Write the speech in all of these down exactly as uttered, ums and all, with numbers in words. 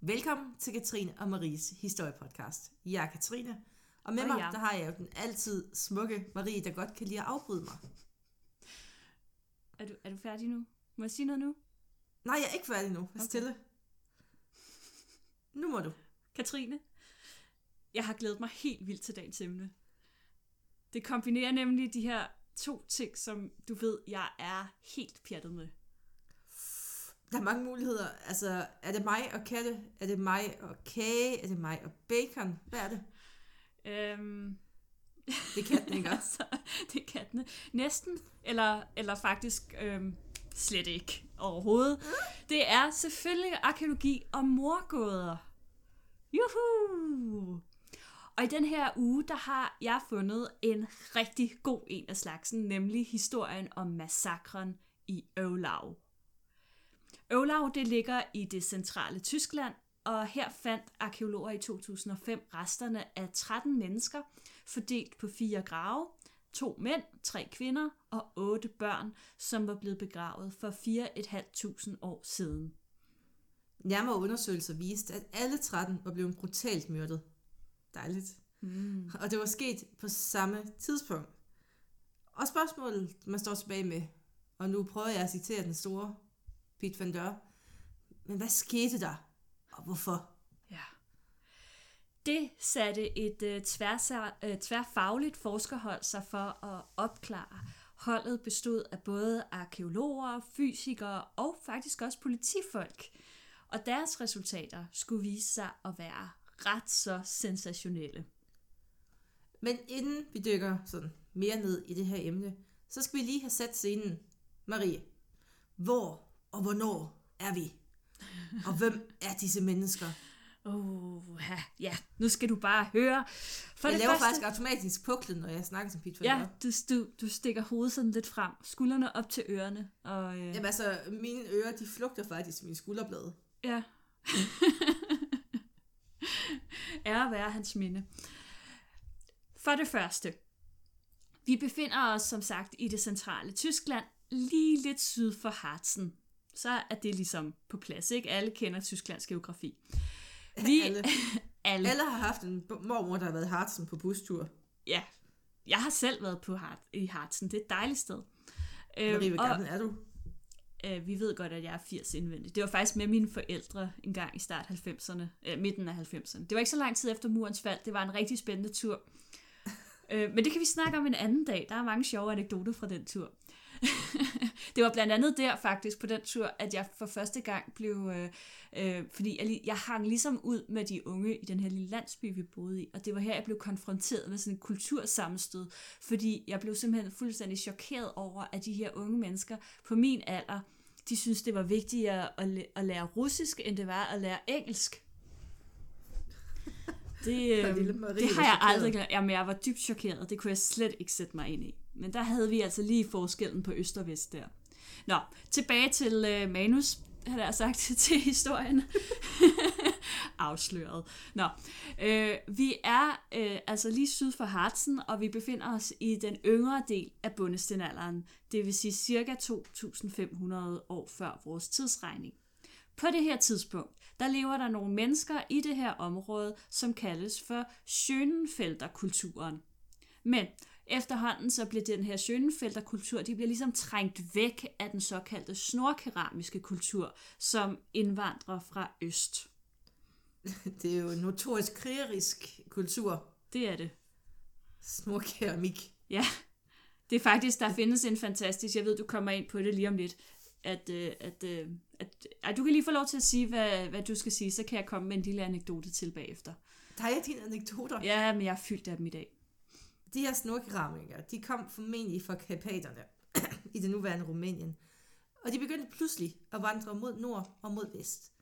Velkommen til Katrine og Maries historiepodcast. Jeg er Katrine, og med og mig, ja. der har jeg jo den altid smukke Marie, der godt kan lide at afbryde mig. Er du, er du færdig nu? Må jeg sige noget nu? Nej, jeg er ikke færdig nu. Okay. Stille. Nu må du. Katrine, jeg har glædet mig helt vildt til dagens emne. Det kombinerer nemlig de her to ting, som du ved, jeg er helt pjattet med. Der er mange muligheder. Altså, er det mig og katte? Er det mig og kage? Er det mig og bacon? Hvad er det? Øhm... Det er katten, ikke også? Altså, det er kattene. Næsten, eller, eller faktisk øhm, slet ikke overhovedet. Mm. Det er selvfølgelig arkæologi og mordgåder. Juhu! Og i den her uge, der har jeg fundet en rigtig god en af slagsen, nemlig historien om massakren i Eulau. Øvlar, det ligger i det centrale Tyskland, og her fandt arkæologer i to tusind og fem resterne af tretten mennesker, fordelt på fire grave, to mænd, tre kvinder og otte børn, som var blevet begravet for fire tusind fem hundrede år siden. Nærmere undersøgelser viste, at alle tretten var blevet brutalt myrdet. Dejligt. Mm. Og det var sket på samme tidspunkt. Og spørgsmålet, man står tilbage med, og nu prøver jeg at citere den store Piet van der. Men hvad skete der? Og hvorfor? Ja. Det satte et uh, tværsa- uh, tværfagligt forskerhold sig for at opklare. Holdet bestod af både arkæologer, fysikere og faktisk også politifolk. Og deres resultater skulle vise sig at være ret så sensationelle. Men inden vi dykker sådan mere ned i det her emne, så skal vi lige have sat scenen. Marie, hvor og hvornår er vi? Og hvem er disse mennesker? Åh, oh, ja, ja, nu skal du bare høre. For jeg det laver første... faktisk automatisk puklen, når jeg snakker som Piet van der. Ja, du, du, du stikker hovedet sådan lidt frem, skuldrene op til ørerne. Og, øh... Jamen altså, mine ører, de flugter faktisk mine skulderblade. Ja. Ære være hans minde. For det første, vi befinder os som sagt i det centrale Tyskland, lige lidt syd for Hartsen. Så er det ligesom på plads, ikke? Alle kender Tysklands geografi. Vi, alle. alle. Alle har haft en mormor, der har været i Hartsen på bustur. Ja, jeg har selv været på Hart- i Hartsen. Det er et dejligt sted. Marie, hvor gammel er du? Øh, vi ved godt, at jeg er firs indvendigt. Det var faktisk med mine forældre en gang i start halvfemserne, øh, midten af halvfemserne. Det var ikke så lang tid efter murens fald. Det var en rigtig spændende tur. øh, men det kan vi snakke om en anden dag. Der er mange sjove anekdoter fra den tur. Det var blandt andet der faktisk på den tur, at jeg for første gang blev, øh, øh, fordi jeg, jeg hang ligesom ud med de unge i den her lille landsby, vi boede i, og det var her, jeg blev konfronteret med sådan en kultursammenstød, fordi jeg blev simpelthen fuldstændig chokeret over, at de her unge mennesker på min alder, de synes det var vigtigere at, læ- at lære russisk, end det var at lære engelsk. Det, øh, det har jeg aldrig glemt. Jamen, jeg var dybt chokeret. Det kunne jeg slet ikke sætte mig ind i. Men der havde vi altså lige forskellen på øst og vest der. Nå, tilbage til øh, manus, havde jeg sagt, til historien. Afsløret. Nå, øh, vi er øh, altså lige syd for Harzen, og vi befinder os i den yngre del af bondestenalderen. Det vil sige cirka to tusind fem hundrede år før vores tidsregning. På det her tidspunkt, der lever der nogle mennesker i det her område, som kaldes for Schönfelderkulturen. Men efterhånden så bliver den her Schönfelderkultur, de bliver ligesom trængt væk af den såkaldte snorkeramiske kultur, som indvandrer fra øst. Det er jo en notorisk krigerisk kultur. Det er det. Snorkeramik. Ja, det er faktisk, der findes en fantastisk, jeg ved, du kommer ind på det lige om lidt, at... at At, at du kan lige få lov til at sige, hvad, hvad du skal sige, så kan jeg komme med en lille anekdote til bagefter. Der er dine anekdoter. Ja, men jeg er fyldt af dem i dag. De her snorkeramikker, de kom formentlig fra Karpaterne i det nuværende Rumænien. Og de begyndte pludselig at vandre mod nord og mod vest.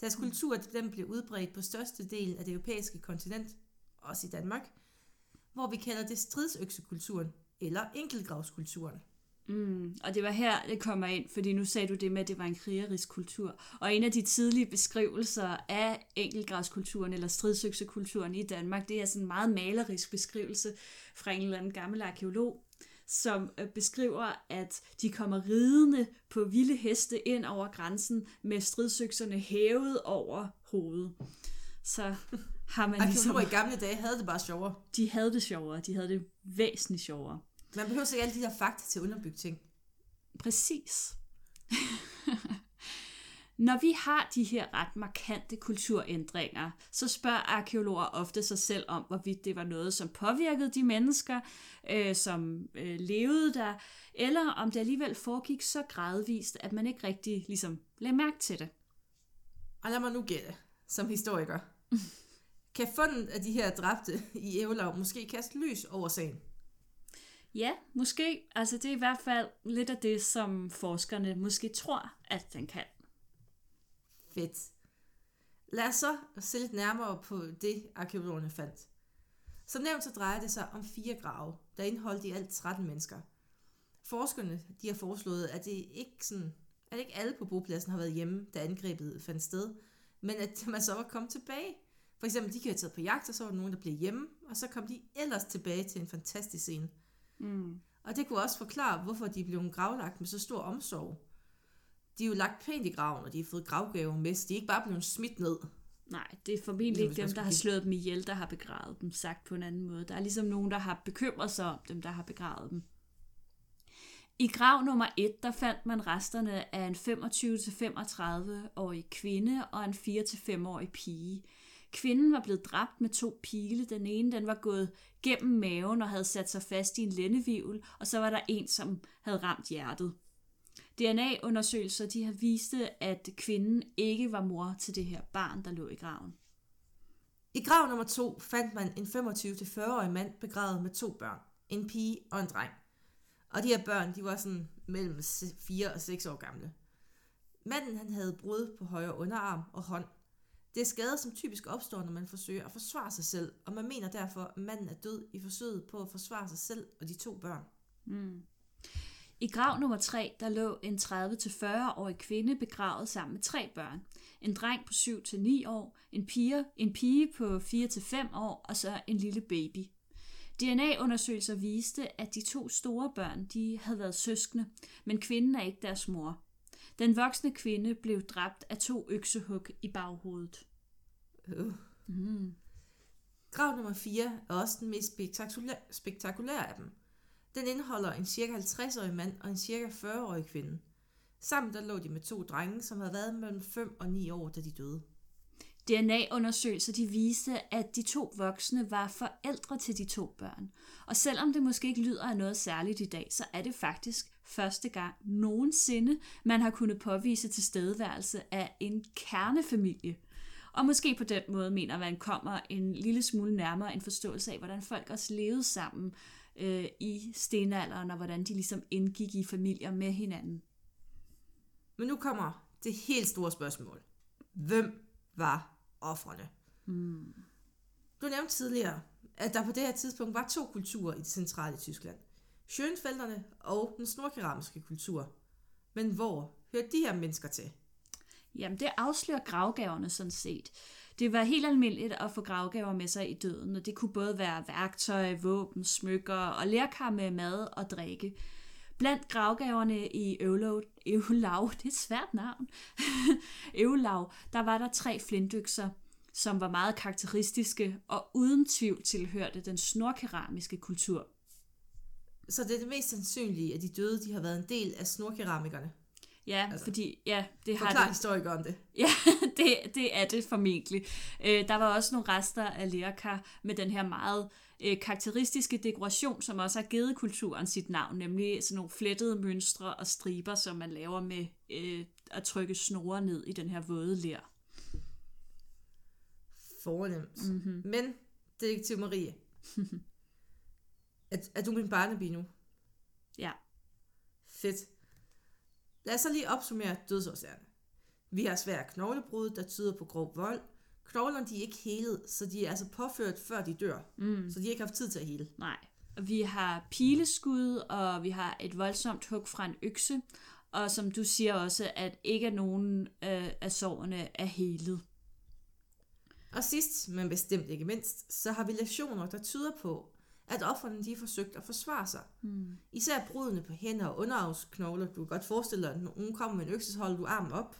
Deres kultur den blev udbredt på størstedelen af det europæiske kontinent, også i Danmark, hvor vi kalder det stridsøksekulturen eller enkeltgravskulturen. Mm, og det var her, det kommer ind, fordi nu sagde du det med, at det var en krigerisk kultur. Og en af de tidlige beskrivelser af enkeltgravskulturen eller stridsøksekulturen i Danmark, det er sådan en meget malerisk beskrivelse fra en eller anden gammel arkeolog, som beskriver, at de kommer ridende på vilde heste ind over grænsen med stridsøkserne hævet over hovedet. Så har man ligesom... Arkitekturer i gamle dage havde det bare sjovere. De havde det sjovere. De havde det væsentligt sjovere. Man behøver så ikke alle de her fakta til at underbygge ting. Præcis. Når vi har de her ret markante kulturændringer, så spørger arkæologer ofte sig selv om, hvorvidt det var noget, som påvirkede de mennesker, øh, som øh, levede der, eller om det alligevel foregik så gradvist, at man ikke rigtig ligesom lagde mærke til det. Og lad mig nu gætte, som historiker. Kan fundet af de her dræbte i Eulau måske kaste lys over sagen? Ja, måske. Altså det er i hvert fald lidt af det, som forskerne måske tror, at den kan. Fedt. Lad os så se lidt nærmere på det, arkæologerne fandt. Som nævnt, så drejer det sig om fire grave, der indeholdt i alt tretten mennesker. Forskerne de har foreslået, at det ikke, sådan, at ikke alle på bopladsen har været hjemme, da angrebet fandt sted, men at man så var kommet tilbage. For eksempel, de kan have taget på jagt, og så var der nogen, der blev hjemme, og så kom de ellers tilbage til en fantastisk scene. Mm. Og det kunne også forklare, hvorfor de blev gravlagt med så stor omsorg. De er jo lagt pænt i graven, og de har fået gravgaver med, så de er ikke bare blevet smidt ned. Nej, det er formentlig ikke dem, der har slået dem ihjel, der har begravet dem, sagt på en anden måde. Der er ligesom nogen, der har bekymret sig om dem, der har begravet dem. I grav nummer et, der fandt man resterne af en femogtyve til femogtredive-årig kvinde og en fire til fem-årig pige. Kvinden var blevet dræbt med to pile. Den ene den var gået gennem maven og havde sat sig fast i en lændehvirvel, og så var der en, som havde ramt hjertet. D N A-undersøgelser de har vist, at kvinden ikke var mor til det her barn, der lå i graven. I grav nummer to fandt man en femogtyve til fyrre-årig mand begravet med to børn, en pige og en dreng. Og de her børn de var sådan mellem fire og seks år gamle. Manden han havde brud på højre underarm og hånd. Det er skader, som typisk opstår, når man forsøger at forsvare sig selv, og man mener derfor, at manden er død i forsøget på at forsvare sig selv og de to børn. Mm. I grav nummer tre, der lå en tredive til fyrre-årig kvinde begravet sammen med tre børn. En dreng på syv til ni år, en pige, en pige på fire til fem år og så en lille baby. D N A-undersøgelser viste, at de to store børn de havde været søskende, men kvinden er ikke deres mor. Den voksne kvinde blev dræbt af to øksehug i baghovedet. Uh. Mm. Grav nummer fire er også den mest spektakulære, spektakulære af dem. Den indeholder en cirka halvtreds-årig mand og en cirka fyrre-årig kvinde. Sammen der lå de med to drenge, som havde været mellem fem og ni år, da de døde. D N A-undersøgelser de viste, at de to voksne var forældre til de to børn. Og selvom det måske ikke lyder af noget særligt i dag, så er det faktisk første gang nogensinde, man har kunnet påvise tilstedeværelse af en kernefamilie. Og måske på den måde mener man kommer en lille smule nærmere en forståelse af, hvordan folk også levede sammen øh, i stenalderen, og hvordan de ligesom indgik i familier med hinanden. Men nu kommer det helt store spørgsmål. Hvem var ofrene? Hmm. Du nævnte tidligere, at der på det her tidspunkt var to kulturer i det centrale Tyskland. Schönfelderne og den snorkeramiske kultur. Men hvor hørte de her mennesker til? Jamen, det afslører gravgaverne sådan set. Det var helt almindeligt at få gravgaver med sig i døden, og det kunne både være værktøj, våben, smykker og lerkar med mad og drikke. Blandt gravgaverne i Eulau, Eulau det er et svært navn, Eulau, der var der tre flintøkser, som var meget karakteristiske og uden tvivl tilhørte den snorkeramiske kultur. Så det er det mest sandsynlige, at de døde de har været en del af snorkeramikerne? Ja, altså, fordi... Ja, det har forklar historikere om det. Ja, det, det er det formentlig. Øh, der var også nogle rester af lerkar med den her meget øh, karakteristiske dekoration, som også har givet kulturen sit navn, nemlig sådan nogle flettede mønstre og striber, som man laver med øh, at trykke snore ned i den her våde ler. Fornemt. Mm-hmm. Men, detektiv Marie... Er, er du min barnebi nu? Ja. Fedt. Lad os så lige opsummere dødsårsagerne. Vi har svære knoglebrud, der tyder på grov vold. Knoglerne de er ikke helet, så de er altså påført, før de dør. Mm. Så de har ikke haft tid til at hele. Nej. Vi har pileskud, og vi har et voldsomt hug fra en økse. Og som du siger også, at ikke nogen øh, af sårene er helet. Og sidst, men bestemt ikke mindst, så har vi læsioner, der tyder på, at ofrene de forsøgte at forsvare sig. Hmm. Især brudene på hænder og underarvsknogler. Du kan godt forestille dig, at nogen kommer med en økse, så holder du armen op.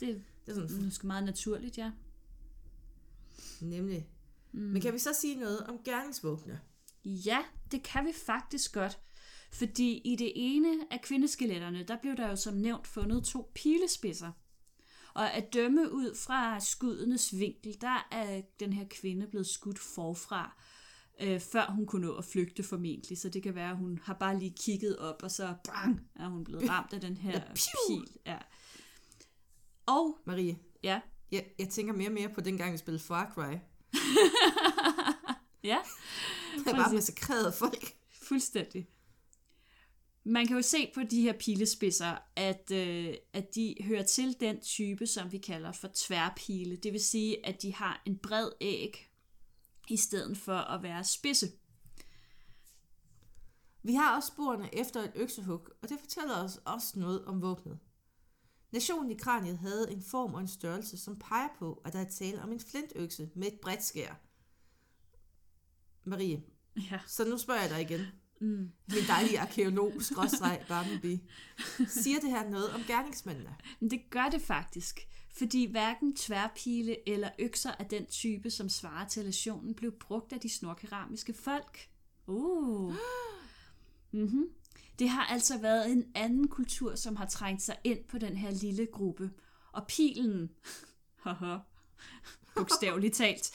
Det, det er sådan måske meget naturligt, ja. Nemlig. Hmm. Men kan vi så sige noget om gerningsvåbne? Ja, det kan vi faktisk godt. Fordi i det ene af kvindeskeletterne, der blev der jo som nævnt fundet to pilespidser. Og at dømme ud fra skuddenes vinkel, der er den her kvinde blevet skudt forfra, øh, før hun kunne nå at flygte formentlig. Så det kan være, at hun har bare lige kigget op, og så bang, er hun blevet ramt af den her pil. Ja. Og Marie, ja? jeg, jeg tænker mere og mere på dengang, vi spillede Far Cry. Ja. Det er bare massakreret af folk. Fuldstændig. Man kan jo se på de her pilespidser, at, øh, at de hører til den type, som vi kalder for tværpile. Det vil sige, at de har en bred æg, i stedet for at være spidse. Vi har også sporene efter et øksehug, og det fortæller os også noget om våbnet. Nationen i kraniet havde en form og en størrelse, som peger på, at der er tale om en flintøkse med et bredt skær. Marie, ja. Så nu spørger jeg dig igen. Mm. Min dejlige arkeolog, skråstreg, Bambi. Siger det her noget om gerningsmændene? Det gør det faktisk, fordi hverken tværpile eller økser af den type, som svarer til lesionen, blev brugt af de snorkeramiske folk. Uh. Mm-hmm. Det har altså været en anden kultur, som har trængt sig ind på den her lille gruppe. Og pilen, haha, bogstaveligt talt,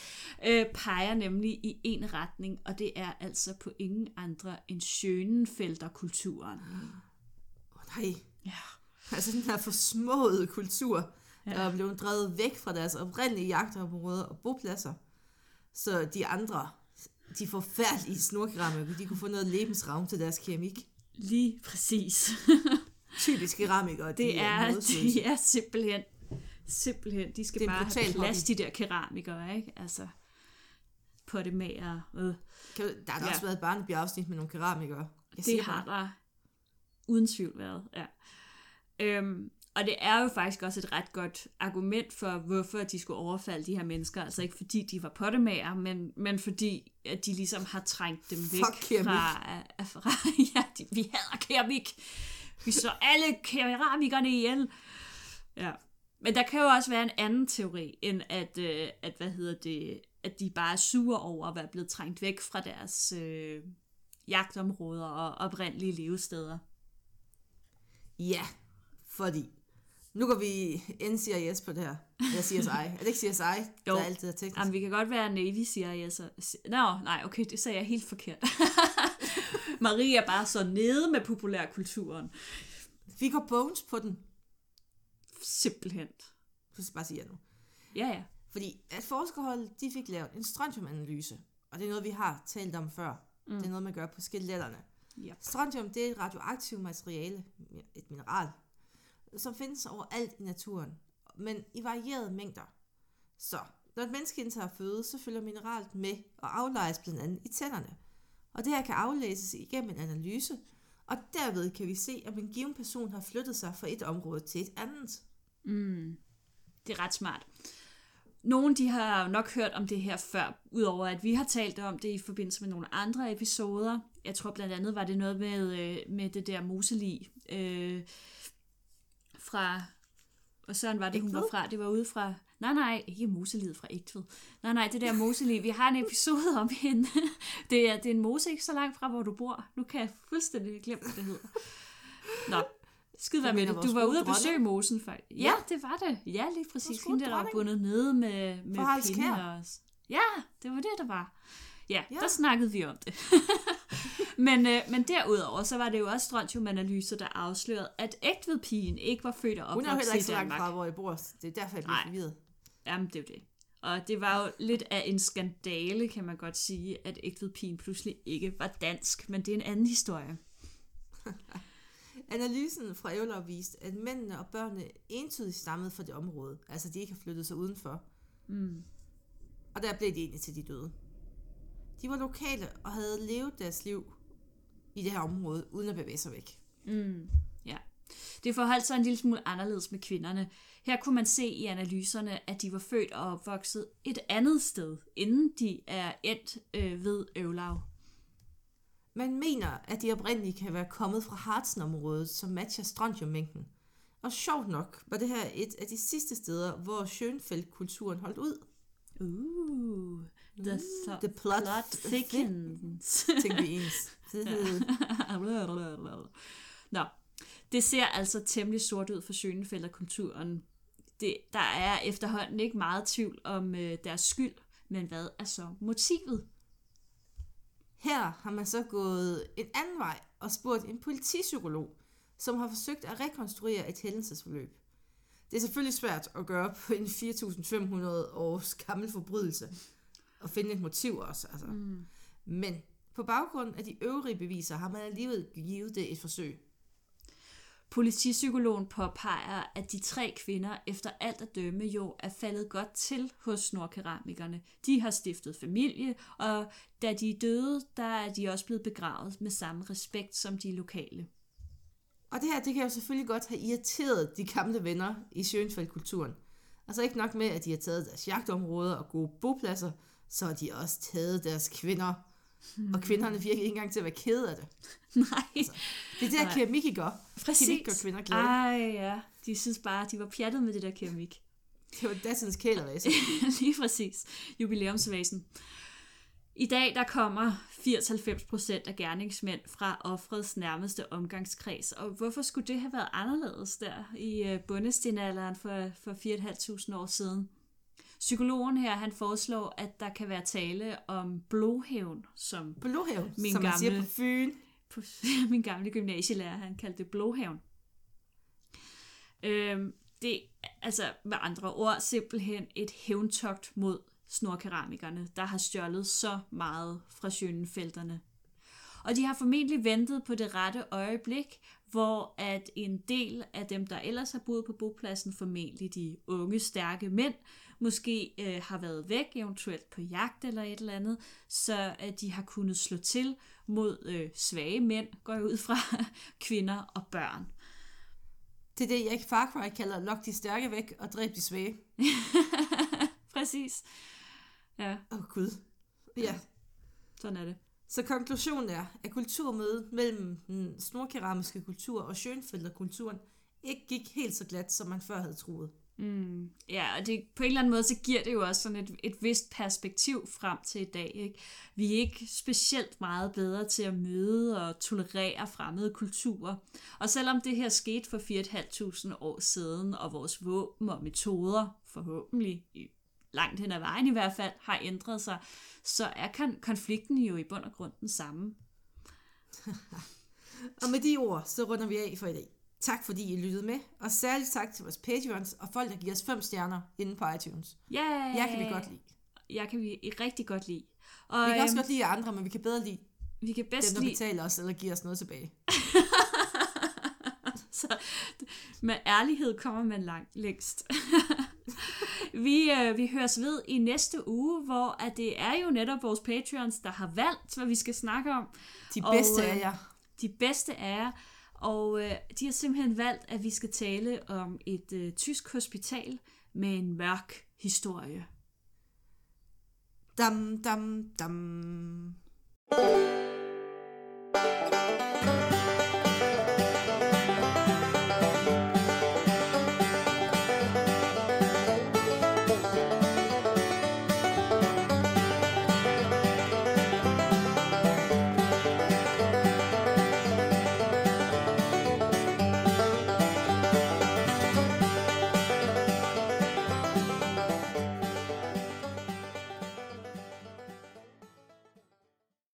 øh, peger nemlig i en retning, og det er altså på ingen andre end Schönfelderkulturen. Åh oh, nej. Ja. Altså den her forsmåede kultur, ja. Der er blevet drevet væk fra deres oprindelige jagtområder og bopladser. Så de andre, de forfærdelige snorkeramikere, de kunne få noget lebensraum til deres keramik. Lige præcis. Typiske keramikere, de det er, er de er simpelthen Simpelthen, de skal bare have plads, de der keramikere, ikke? Altså, pottemager. Øh. Der har da ja. Også været et barnebjergsnit med nogle keramikere. Jeg det har bare. Der uden tvivl været, ja. Øhm, og det er jo faktisk også et ret godt argument for, hvorfor de skulle overfalde de her mennesker. Altså ikke fordi de var pottemager, men, men fordi at de ligesom har trængt dem væk Fuck fra... fra ja, de, vi hader keramik! Vi så alle keramikerne ihjel! Ja. Men der kan jo også være en anden teori, end at, øh, at, hvad hedder det, at de bare er sure over at være blevet trængt væk fra deres øh, jagtområder og oprindelige levesteder. Ja, fordi... Nu går vi N C I S på det her. Eller C S I. Er det ikke C S I? Jo. Der er altid er teknisk. Jamen, vi kan godt være Navy C I S. Nå, nej, okay, det sagde jeg helt forkert. Marie er bare så nede med populærkulturen. Vi går bones på den. Simpelthen. Så skal bare sige ja nu. Ja, ja. Fordi at forskerholdet, de fik lavet en strontiumanalyse. Og det er noget, vi har talt om før. Mm. Det er noget, man gør på skeletterne. Yep. Strontium, det er et radioaktivt materiale, et mineral, som findes overalt i naturen, men i varierede mængder. Så, når et menneske indtager føde, så følger mineralet med og aflejres blandt andet i tænderne. Og det her kan aflæses igennem en analyse, og derved kan vi se, om en given person har flyttet sig fra et område til et andet. Mm. Det er ret smart. Nogle de har nok hørt om det her før, udover at vi har talt om det i forbindelse med nogle andre episoder. Jeg tror blandt andet var det noget med, med det der moselig øh, fra... Og sådan var det, Ægtved? Hun var fra. Det var ude fra... Nej, nej, ikke moseliget fra Ægtved. Nej, nej, det der moselig. Vi har en episode om hende. Det er, det er en mose ikke så langt fra, hvor du bor. Nu kan jeg fuldstændig glemme, hvad det hedder. Nå, skid være med det. Du var ude og besøge mosen, faktisk. Ja, ja, det var det. Ja, lige præcis. Hende der, der var bundet nede med, med pinde og... Ja, det var det, der var. Ja, ja, der snakkede vi om det. men, øh, men derudover, så var det jo også strontiumanalyser, der afslørede, at Ægtvedpigen ikke var født og opvokset i Danmark. Hun er heller ikke så langt fra, hvor I bor. Det er derfor, jeg blev forvirret. Jamen, det er jo det. Og det var jo lidt af en skandale, kan man godt sige, at Ægtvedpigen pludselig ikke var dansk. Men det er en anden historie. Analysen fra Eulau viste, at mændene og børnene entydigt stammede fra det område. Altså, de ikke har flyttet sig udenfor. Mm. Og der blev de egentlig til de døde. De var lokale og havde levet deres liv i det her område, uden at bevæge sig væk. Mm, ja. Det forholdt sig en lille smule anderledes med kvinderne. Her kunne man se i analyserne, at de var født og opvokset et andet sted, inden de er endt øh, ved Øvlarv. Man mener, at de oprindeligt kan være kommet fra Hartsen-området, som matcher strontiummængden. Og sjovt nok var det her et af de sidste steder, hvor Schönfelderkulturen holdt ud. Uh, the, so- the plot, plot thickens, tænkte vi ens. Nå, det ser altså temmelig sort ud for Schönfelderkulturen. Det, der er efterhånden ikke meget tvivl om øh, deres skyld, men hvad er så motivet? Her har man så gået en anden vej og spurgt en politipsykolog, som har forsøgt at rekonstruere et hændelsesforløb. Det er selvfølgelig svært at gøre på en fire tusind fem hundrede års gammel forbrydelse og finde et motiv også. Altså. Mm. Men på baggrund af de øvrige beviser har man alligevel givet det et forsøg. Politipsykologen påpeger, at de tre kvinder efter alt at dømme jo er faldet godt til hos snorkeramikerne. De har stiftet familie, og da de er døde, der er de også blevet begravet med samme respekt som de lokale. Og det her, det kan jo selvfølgelig godt have irriteret de gamle venner i Schönfelderkulturen. Altså ikke nok med, at de har taget deres jagtområder og gode bopladser, så har de også taget deres kvinder. Hmm. Og kvinderne virker ikke engang til at være kede af det. Nej. Altså, det er det, der keramik I gør. Præcis. Keramik gør kvinder glade. Ej, ja. De synes bare, de var pjattet med det der keramik. Det var datidens kælervæsen. Lige præcis. Jubilæumsvæsen. I dag der kommer firs til halvfems procent af gerningsmænd fra ofrets nærmeste omgangskreds. Og hvorfor skulle det have været anderledes der i bondestenalderen for, for fire tusind fem hundrede år siden? Psykologen her, han foreslår, at der kan være tale om blåhævn, som, blåhævn, min, som gamle, siger på Fyn. På, min gamle gymnasielærer, han kaldte det blåhævn. Øhm, det altså med andre ord simpelthen et hævntogt mod snorkeramikerne, der har stjålet så meget fra Schönfelderne. Og de har formentlig ventet på det rette øjeblik, hvor at en del af dem, der ellers har boet på bopladsen, formentlig de unge, stærke mænd, måske øh, har været væk, eventuelt på jagt eller et eller andet, så at de har kunnet slå til mod øh, svage mænd, går jeg ud fra, kvinder og børn. Det er det, jeg ikke Far Cry kalder, lok de stærke væk og dræb de svage. Præcis. Ja. Åh oh, Gud. Ja. Ja. Sådan er det. Så konklusionen er, at kulturmødet mellem den snorkeramiske kultur og Schönfelderkulturen ikke gik helt så glat, som man før havde troet. Mm, ja, og det, på en eller anden måde, så giver det jo også sådan et, et vist perspektiv frem til i dag. Ikke? Vi er ikke specielt meget bedre til at møde og tolerere fremmede kulturer. Og selvom det her skete for fire tusind fem hundrede år siden, og vores våben og metoder forhåbentlig i langt hen ad vejen i hvert fald, har ændret sig, så er konflikten jo i bund og grund den samme. Og med de ord, så runder vi af for i dag. Tak fordi I lyttede med, og særligt tak til vores Patreons og folk, der giver os fem stjerner inde på iTunes. Yeah. Jeg kan vi godt lide. Jeg kan vi rigtig godt lide. Og vi kan også øhm, godt lide andre, men vi kan bedre lide vi kan bedst dem, der lide... betaler os eller giver os noget tilbage. Så med ærlighed kommer man langt længst. Vi, øh, vi høres ved i næste uge, hvor at det er jo netop vores Patreons, der har valgt, hvad vi skal snakke om. De bedste og, øh, er jer. De bedste er jer. Og øh, de har simpelthen valgt, at vi skal tale om et øh, tysk hospital med en mørk historie. Dam, dam, dam.